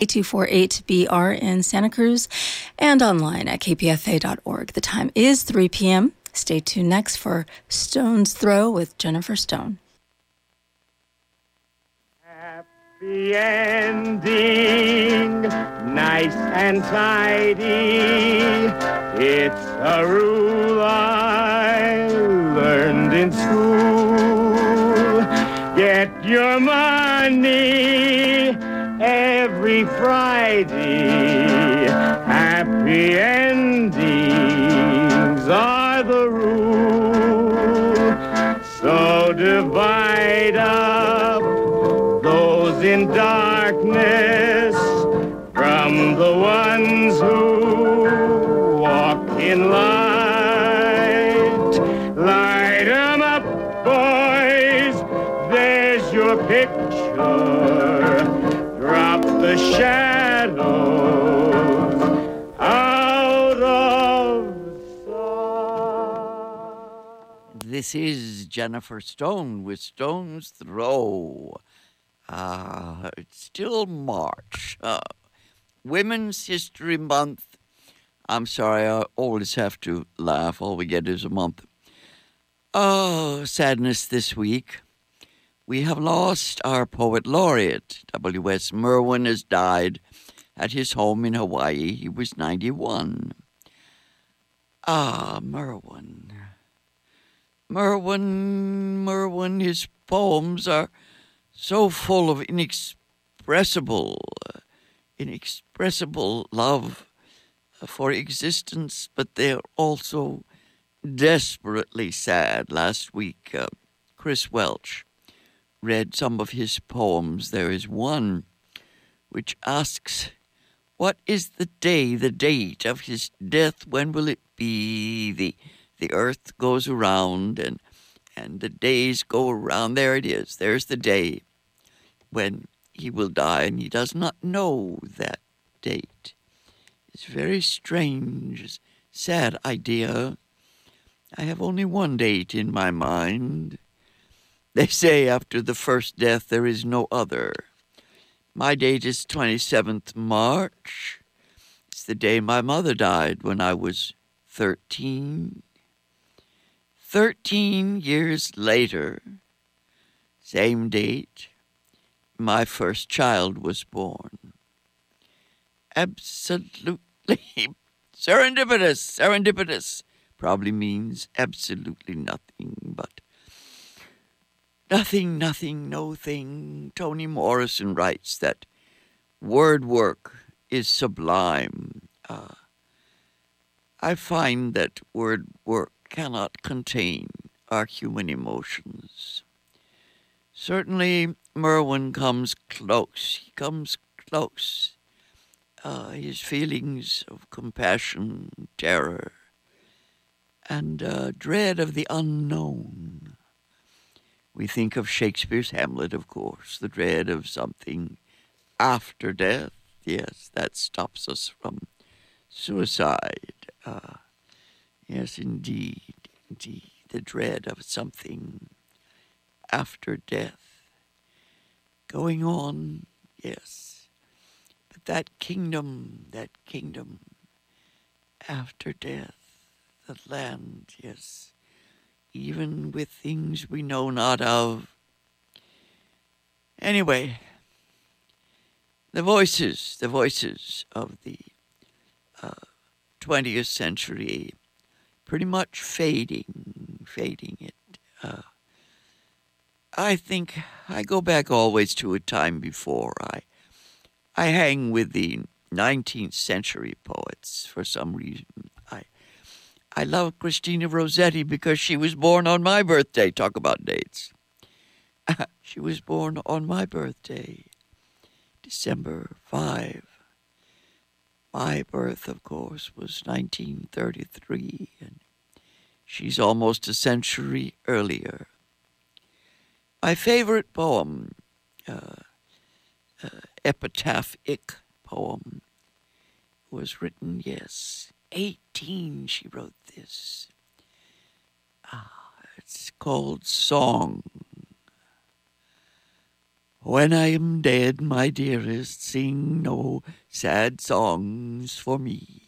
8248BR in Santa Cruz and online at kpfa.org. The time is 3 p.m. Stay tuned next for Stone's Throw with Jennifer Stone. Happy ending, nice and tidy. It's a rule I learned in school. Get your money every Friday. Happy endings are the rule. So divide up those in darkness from the ones who walk in light. Light 'em up, boys. There's your picture. Drop the shadows out of sight. This is Jennifer Stone with Stone's Throw. It's still March. Women's History Month. I'm sorry, I always have to laugh. All we get is a month. Oh, sadness this week. We have lost our poet laureate. W.S. Merwin has died at his home in Hawaii. He was 91. Ah, Merwin. Merwin, his poems are so full of inexpressible love for existence, but they're also desperately sad. Last week, Chris Welch read some of his poems. There is one which asks, what is the day, the date of his death? When will it be? The earth goes around and the days go around. There it is. There's the day when he will die, and he does not know that date. It's a very strange, sad idea. I have only one date in my mind. They say after the first death there is no other. My date is 27th March. It's the day my mother died when I was 13. 13 years later, same date, my first child was born. Absolutely serendipitous. Serendipitous probably means absolutely nothing, but nothing, no thing. Toni Morrison writes that word work is sublime. I find that word work cannot contain our human emotions. Certainly, Merwin comes close. He comes close. His feelings of compassion, terror, and dread of the unknown. We think of Shakespeare's Hamlet, of course, the dread of something after death. Yes, that stops us from suicide. Yes, indeed, the dread of something after death going on, yes. But that kingdom after death, the land, yes, even with things we know not of. Anyway, the voices of the 20th century pretty much fading it. I think I go back always to a time before. I hang with the 19th century poets for some reason. I love Christina Rossetti because she was born on my birthday. Talk about dates. She was born on my birthday, December 5. My birth, of course, was 1933, and she's almost a century earlier. My favorite poem, epitaphic poem, was written, yes, 18, she wrote this. It's called Song. When I am dead, my dearest, sing no sad songs for me.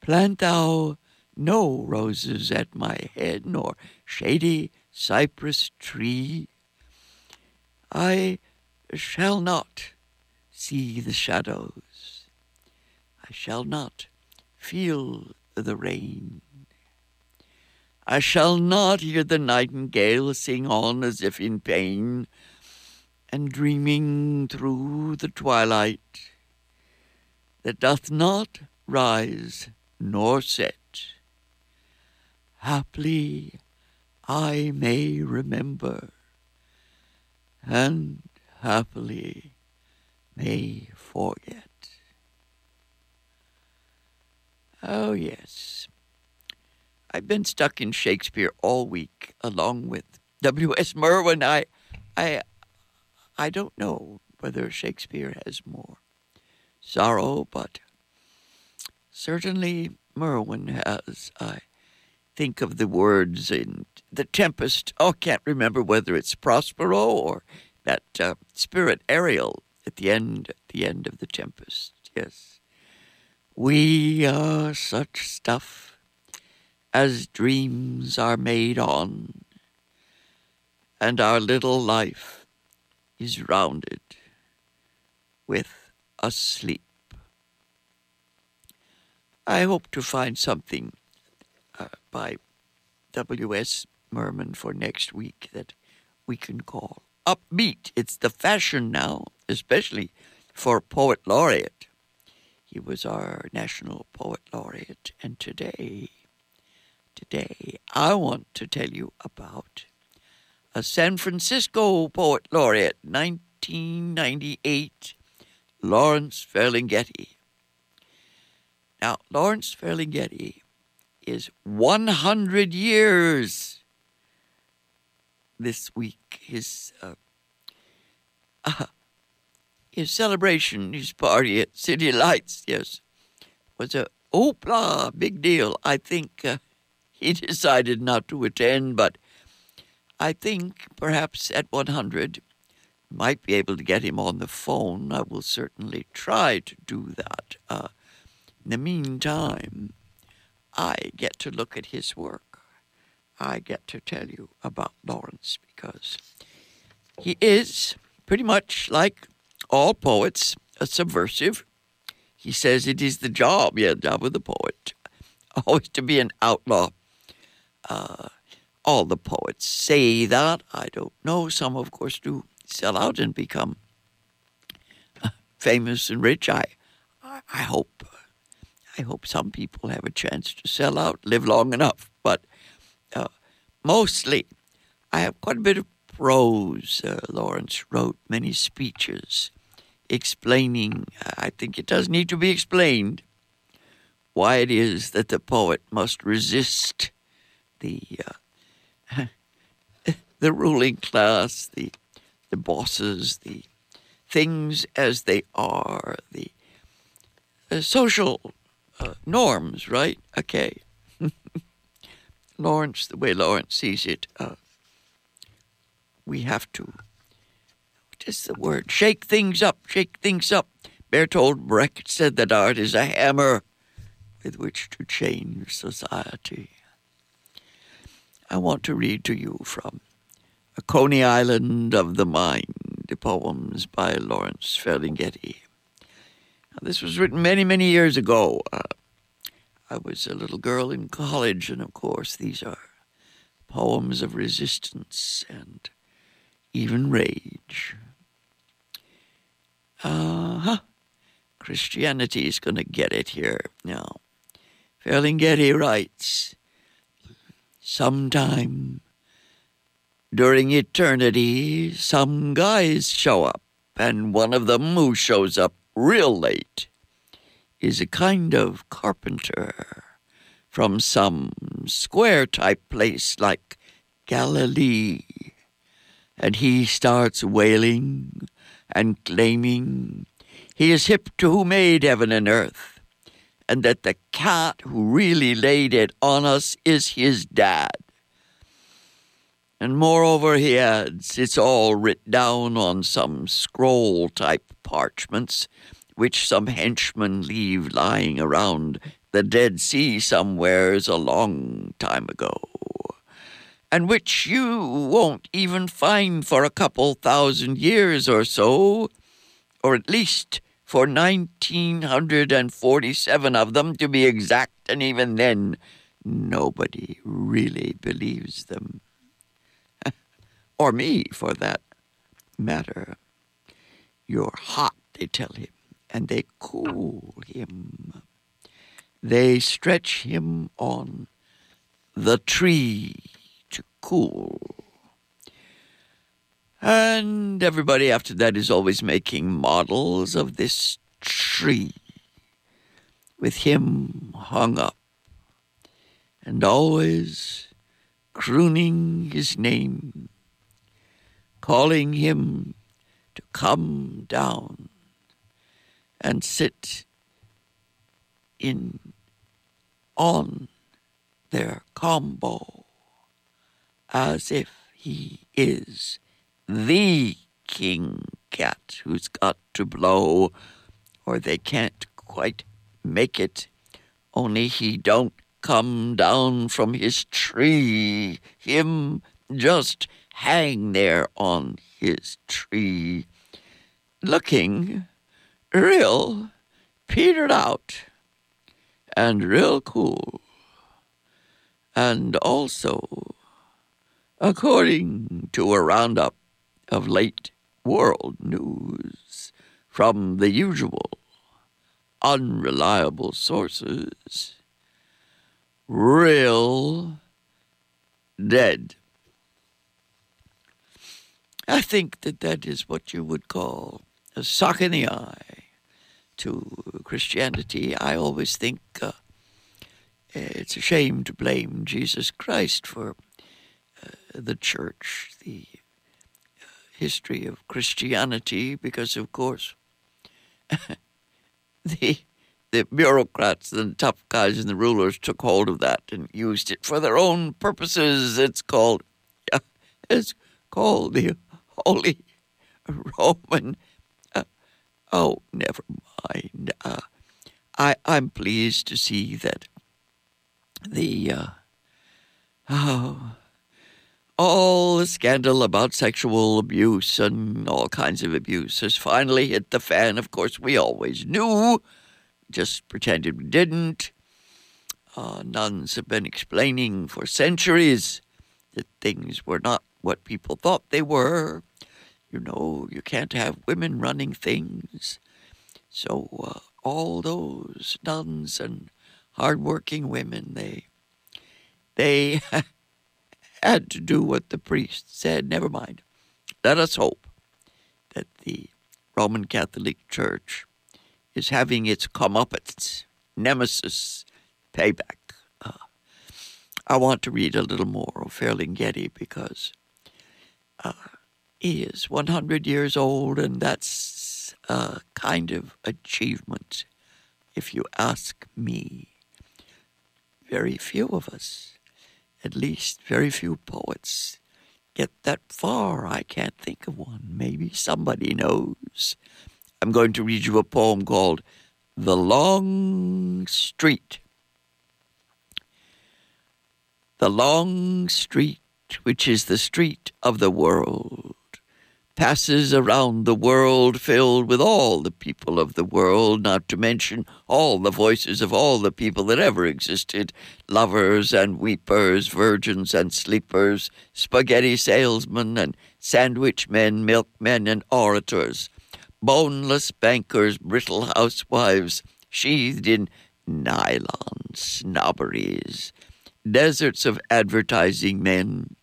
Plant thou no roses at my head, nor shady cypress tree. I shall not see the shadows. I shall not feel the rain. I shall not hear the nightingale sing on as if in pain, and dreaming through the twilight that doth not rise nor set. Haply I may remember, and happily may forget. Oh, yes. I've been stuck in Shakespeare all week, along with W.S. Merwin. I don't know whether Shakespeare has more sorrow, but certainly Merwin has. I think of the words in The Tempest. Oh, I can't remember whether it's Prospero or that spirit Ariel at the end of The Tempest. Yes. We are such stuff as dreams are made on, and our little life is rounded with a sleep. I hope to find something by W.S. Merwin for next week that we can call upbeat. It's the fashion now, especially for Poet Laureate. He was our National Poet Laureate. And today, I want to tell you about a San Francisco Poet Laureate, 1998, Lawrence Ferlinghetti. Now, Lawrence Ferlinghetti is 100 years this week. His celebration, his party at City Lights, yes, was a hoopla, big deal. I think he decided not to attend, but I think perhaps at 100, might be able to get him on the phone. I will certainly try to do that. In the meantime, I get to look at his work. I get to tell you about Lawrence because he is pretty much like all poets, a subversive. He says it is the job, of the poet, always to be an outlaw. All the poets say that. I don't know. Some, of course, do sell out and become famous and rich. I hope some people have a chance to sell out, live long enough. But mostly, I have quite a bit of prose. Lawrence wrote many speeches explaining, I think it does need to be explained, why it is that the poet must resist the ruling class, the bosses, the things as they are, the social norms, right? Okay. Lawrence, the way Lawrence sees it, we have to, what is the word? Shake things up. Bertolt Brecht said that art is a hammer with which to change society. I want to read to you from A Coney Island of the Mind, the poems by Lawrence Ferlinghetti. Now, this was written many, many years ago. I was a little girl in college, and of course these are poems of resistance and even rage. Christianity is going to get it here now. Ferlinghetti writes, sometime during eternity, some guys show up, and one of them who shows up real late is a kind of carpenter from some square-type place like Galilee, and he starts wailing and claiming he is hip to who made heaven and earth, and that the cat who really laid it on us is his dad. And moreover, he adds, it's all writ down on some scroll-type parchments, which some henchmen leave lying around the Dead Sea somewheres a long time ago, and which you won't even find for a couple thousand years or so, or at least for 1,947 of them to be exact, and even then nobody really believes them. Or me, for that matter. You're hot, they tell him, and they cool him. They stretch him on the tree to cool. And everybody after that is always making models of this tree, with him hung up, and always crooning his name, calling him to come down and sit in on their combo as if he is the king cat who's got to blow, or they can't quite make it, only he don't come down from his tree. Him just hang there on his tree, looking real petered out and real cool. And also, according to a roundup of late world news from the usual unreliable sources, real dead. I think that that is what you would call a sock in the eye to Christianity. I always think it's a shame to blame Jesus Christ for the church, the history of Christianity, because, of course, the bureaucrats and the tough guys and the rulers took hold of that and used it for their own purposes. It's called the Holy Roman, never mind. I'm pleased to see that all the scandal about sexual abuse and all kinds of abuse has finally hit the fan. Of course, we always knew, just pretended we didn't. Nuns have been explaining for centuries that things were not what people thought they were. You know, you can't have women running things. So all those nuns and hardworking women, they had to do what the priest said. Never mind. Let us hope that the Roman Catholic Church is having its comeuppance, nemesis, payback. I want to read a little more of Ferlinghetti because he is 100 years old, and that's a kind of achievement, if you ask me. Very few of us, at least very few poets, get that far. I can't think of one. Maybe somebody knows. I'm going to read you a poem called The Long Street. The long street, which is the street of the world, passes around the world filled with all the people of the world, not to mention all the voices of all the people that ever existed, lovers and weepers, virgins and sleepers, spaghetti salesmen and sandwich men, milkmen and orators, boneless bankers, brittle housewives, sheathed in nylon snobberies, deserts of advertising men,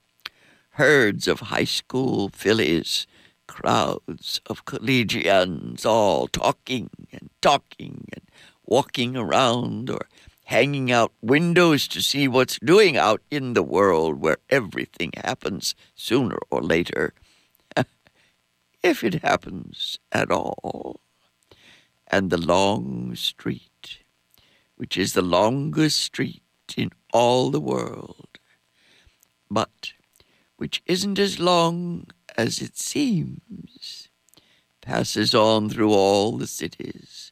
herds of high school fillies, crowds of collegians, all talking and talking and walking around or hanging out windows to see what's doing out in the world where everything happens sooner or later, if it happens at all. And the long street, which is the longest street in all the world, but which isn't as long as it seems, passes on through all the cities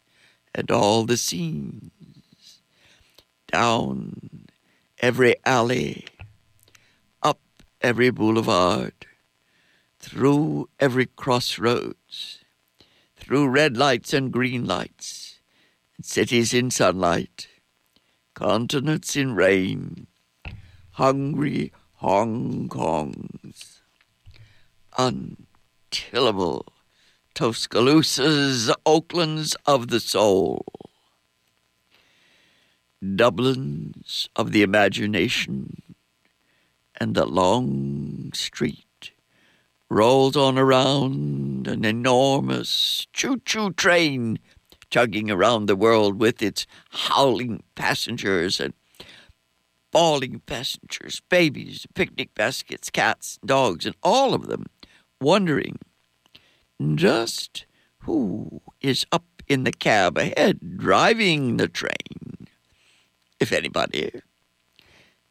and all the scenes, down every alley, up every boulevard, through every crossroads, through red lights and green lights, and cities in sunlight, continents in rain, hungry Hong Kongs, untillable Tuscaloosa's, Oaklands of the soul, Dublins of the imagination, and the long street rolls on around an enormous choo-choo train chugging around the world with its howling passengers and bawling passengers, babies, picnic baskets, cats, dogs, and all of them wondering just who is up in the cab ahead driving the train, if anybody.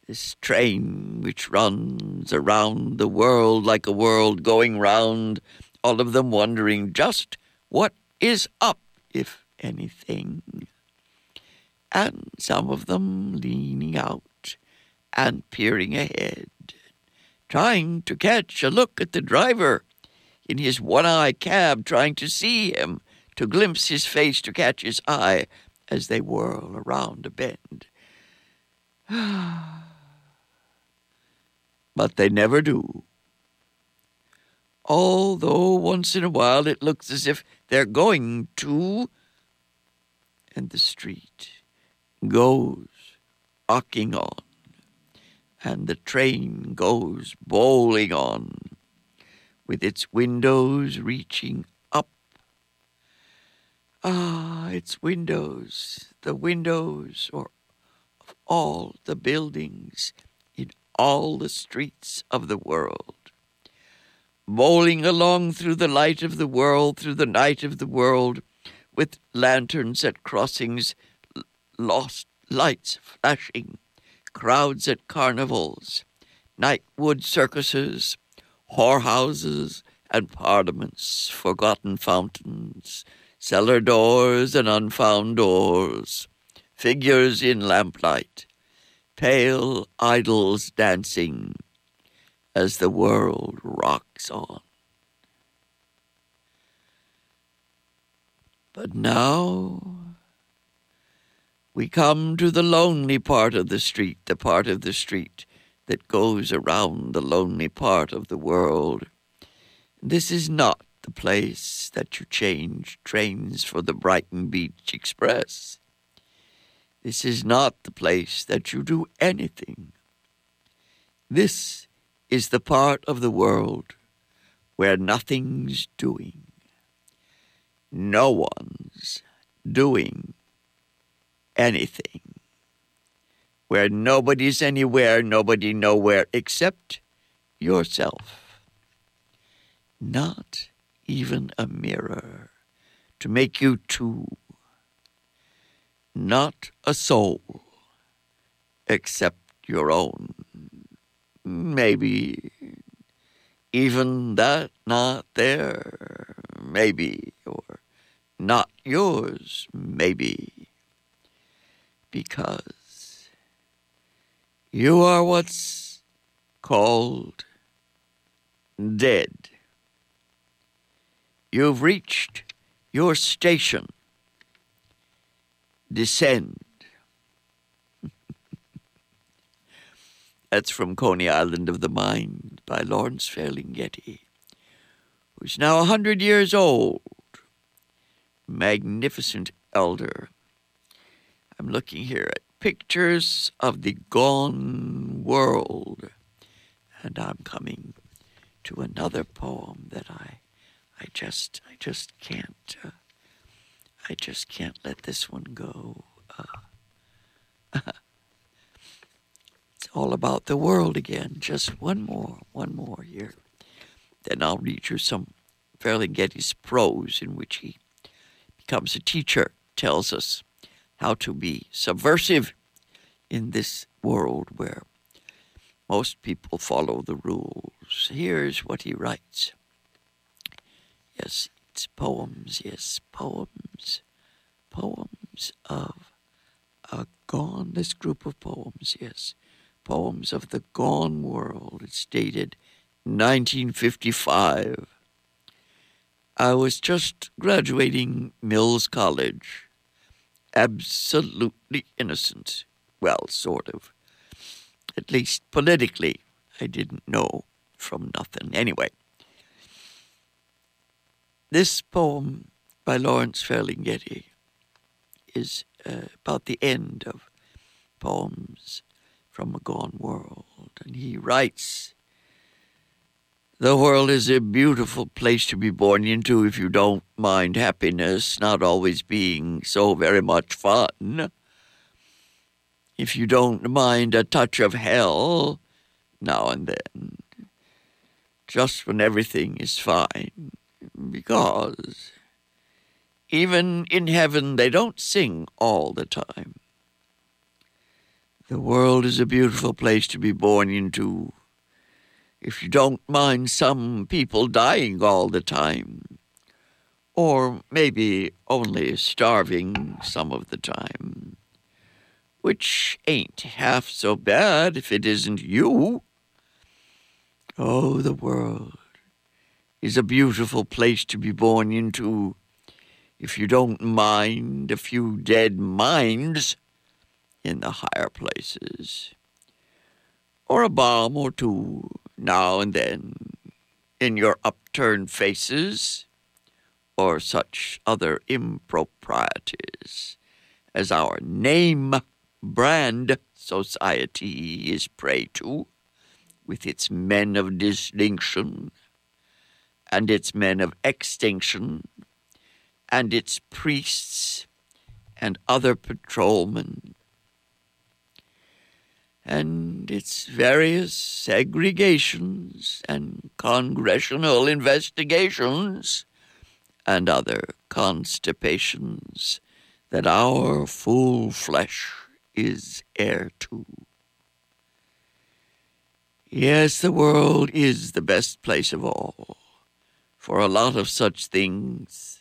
This train which runs around the world like a world going round, all of them wondering just what is up, if anything. And some of them leaning out and peering ahead, trying to catch a look at the driver in his one-eye cab, trying to see him, to glimpse his face, to catch his eye as they whirl around a bend. But they never do. Although once in a while it looks as if they're going to, and the street goes rocking on, and the train goes bowling on, with its windows reaching up. Ah, its windows, the windows of all the buildings in all the streets of the world, bowling along through the light of the world, through the night of the world, with lanterns at crossings, lost lights flashing, crowds at carnivals, nightwood circuses, whorehouses and parliaments, forgotten fountains, cellar doors and unfound doors, figures in lamplight, pale idols dancing as the world rocks on. But now we come to the lonely part of the street, the part of the street that goes around the lonely part of the world. This is not the place that you change trains for the Brighton Beach Express. This is not the place that you do anything. This is the part of the world where nothing's doing. No one's doing anything. Where nobody's anywhere, nobody nowhere, except yourself. Not even a mirror to make you two. Not a soul except your own. Maybe. Even that not there. Maybe. Or not yours. Maybe. Because you are what's called dead. You've reached your station. Descend. That's from Coney Island of the Mind by Lawrence Ferlinghetti, who's now 100 years old, magnificent elder. I'm looking here at Pictures of the Gone World. And I'm coming to another poem that I just can't let this one go. It's all about the world again. Just one more here. Then I'll read you some Ferlinghetti's prose in which he becomes a teacher, tells us how to be subversive in this world where Most people follow the rules. Here's what he writes. Yes, it's poems, yes, poems. Poems of a gone, this group of poems, yes. Poems of the Gone World. It's dated 1955. I was just graduating Mills College. Absolutely innocent. Well, sort of. At least politically, I didn't know from nothing. Anyway, this poem by Lawrence Ferlinghetti is about the end of poems from a gone world. And he writes, the world is a beautiful place to be born into if you don't mind happiness not always being so very much fun. If you don't mind a touch of hell now and then, just when everything is fine, because even in heaven they don't sing all the time. The world is a beautiful place to be born into if you don't mind some people dying all the time, or maybe only starving some of the time, which ain't half so bad if it isn't you. Oh, the world is a beautiful place to be born into if you don't mind a few dead minds in the higher places, or a bomb or two now and then in your upturned faces, or such other improprieties as our name brand society is prey to, with its men of distinction and its men of extinction and its priests and other patrolmen, and its various segregations and congressional investigations and other constipations that our full flesh is heir to. Yes, the world is the best place of all for a lot of such things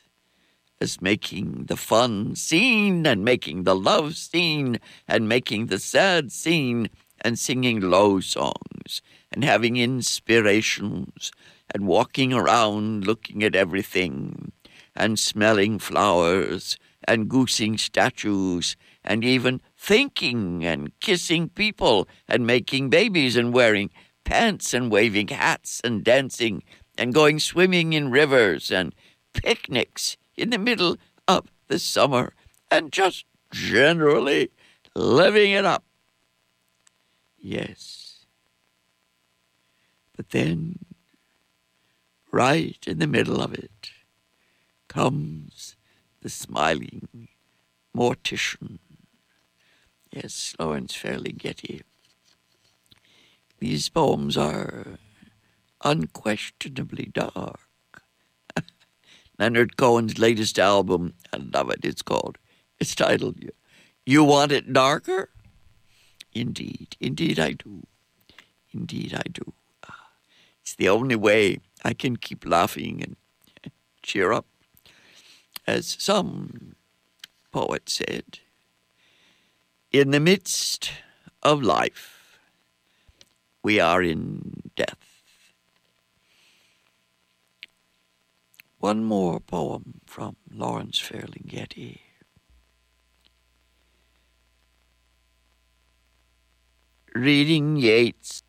as making the fun scene and making the love scene and making the sad scene and singing low songs and having inspirations and walking around looking at everything and smelling flowers and goosing statues and even thinking and kissing people and making babies and wearing pants and waving hats and dancing and going swimming in rivers and picnics in the middle of the summer, and just generally living it up. Yes. But then, right in the middle of it, comes the smiling mortician. Yes, Lawrence Ferlinghetti. These poems are unquestionably dark. Leonard Cohen's latest album, I love it, it's titled, You Want It Darker? Indeed, indeed I do. Indeed I do. It's the only way I can keep laughing and cheer up. As some poet said, in the midst of life, we are in death. One more poem from Lawrence Ferlinghetti. Reading Yeats.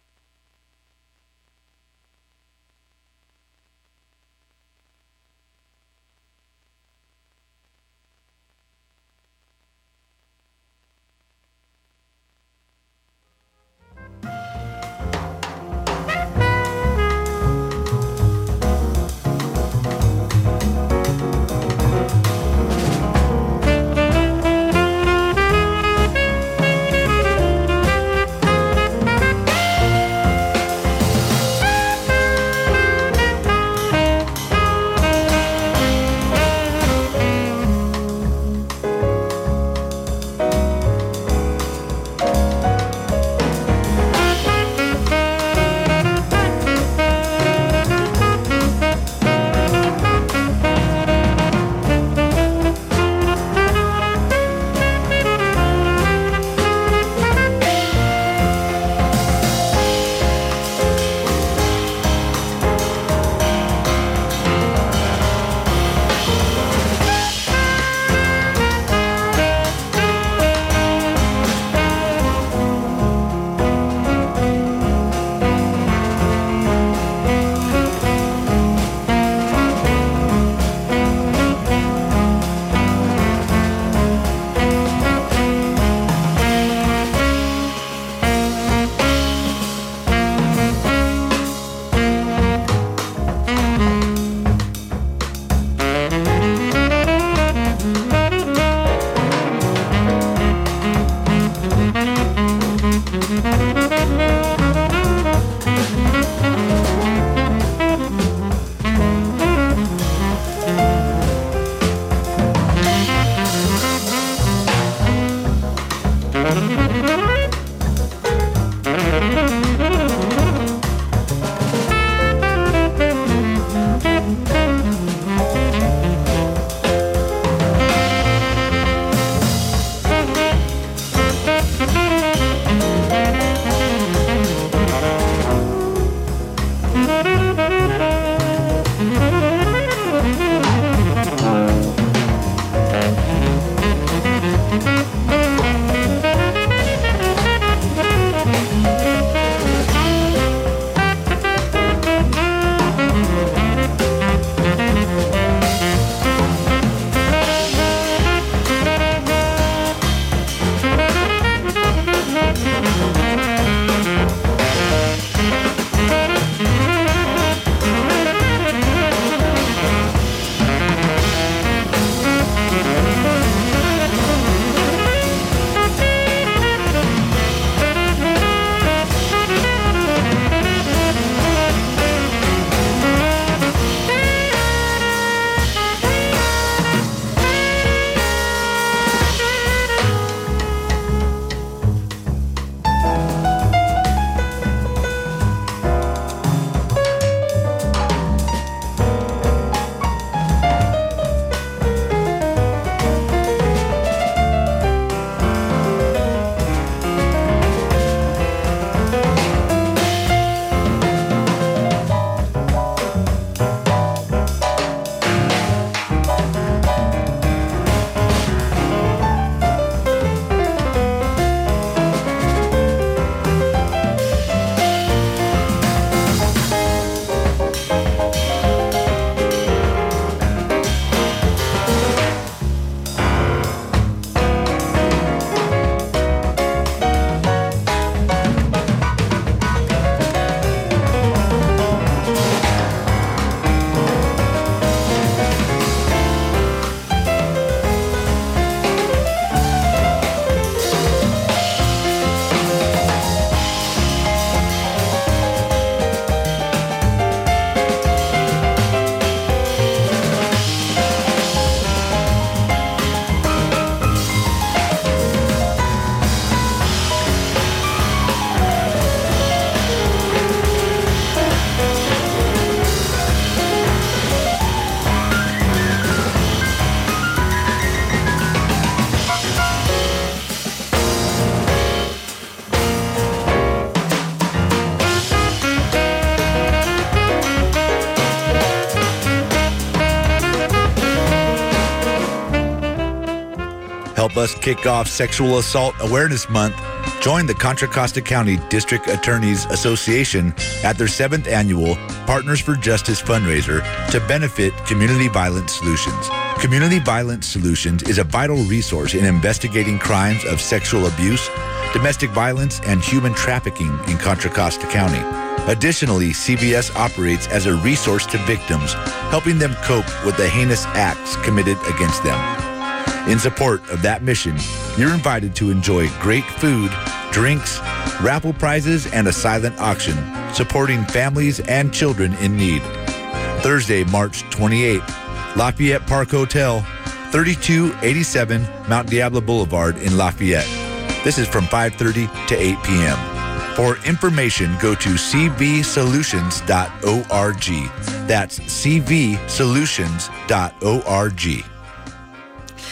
help us kick off Sexual Assault Awareness Month, join the Contra Costa County District Attorneys Association at their 7th annual Partners for Justice fundraiser to benefit Community Violence Solutions. Community Violence Solutions is a vital resource in investigating crimes of sexual abuse, domestic violence, and human trafficking in Contra Costa County. Additionally, CVS operates as a resource to victims, helping them cope with the heinous acts committed against them. In support of that mission, you're invited to enjoy great food, drinks, raffle prizes, and a silent auction, supporting families and children in need. Thursday, March 28th, Lafayette Park Hotel, 3287 Mount Diablo Boulevard in Lafayette. This is from 5:30 to 8 p.m. For information, go to cvsolutions.org. That's cvsolutions.org.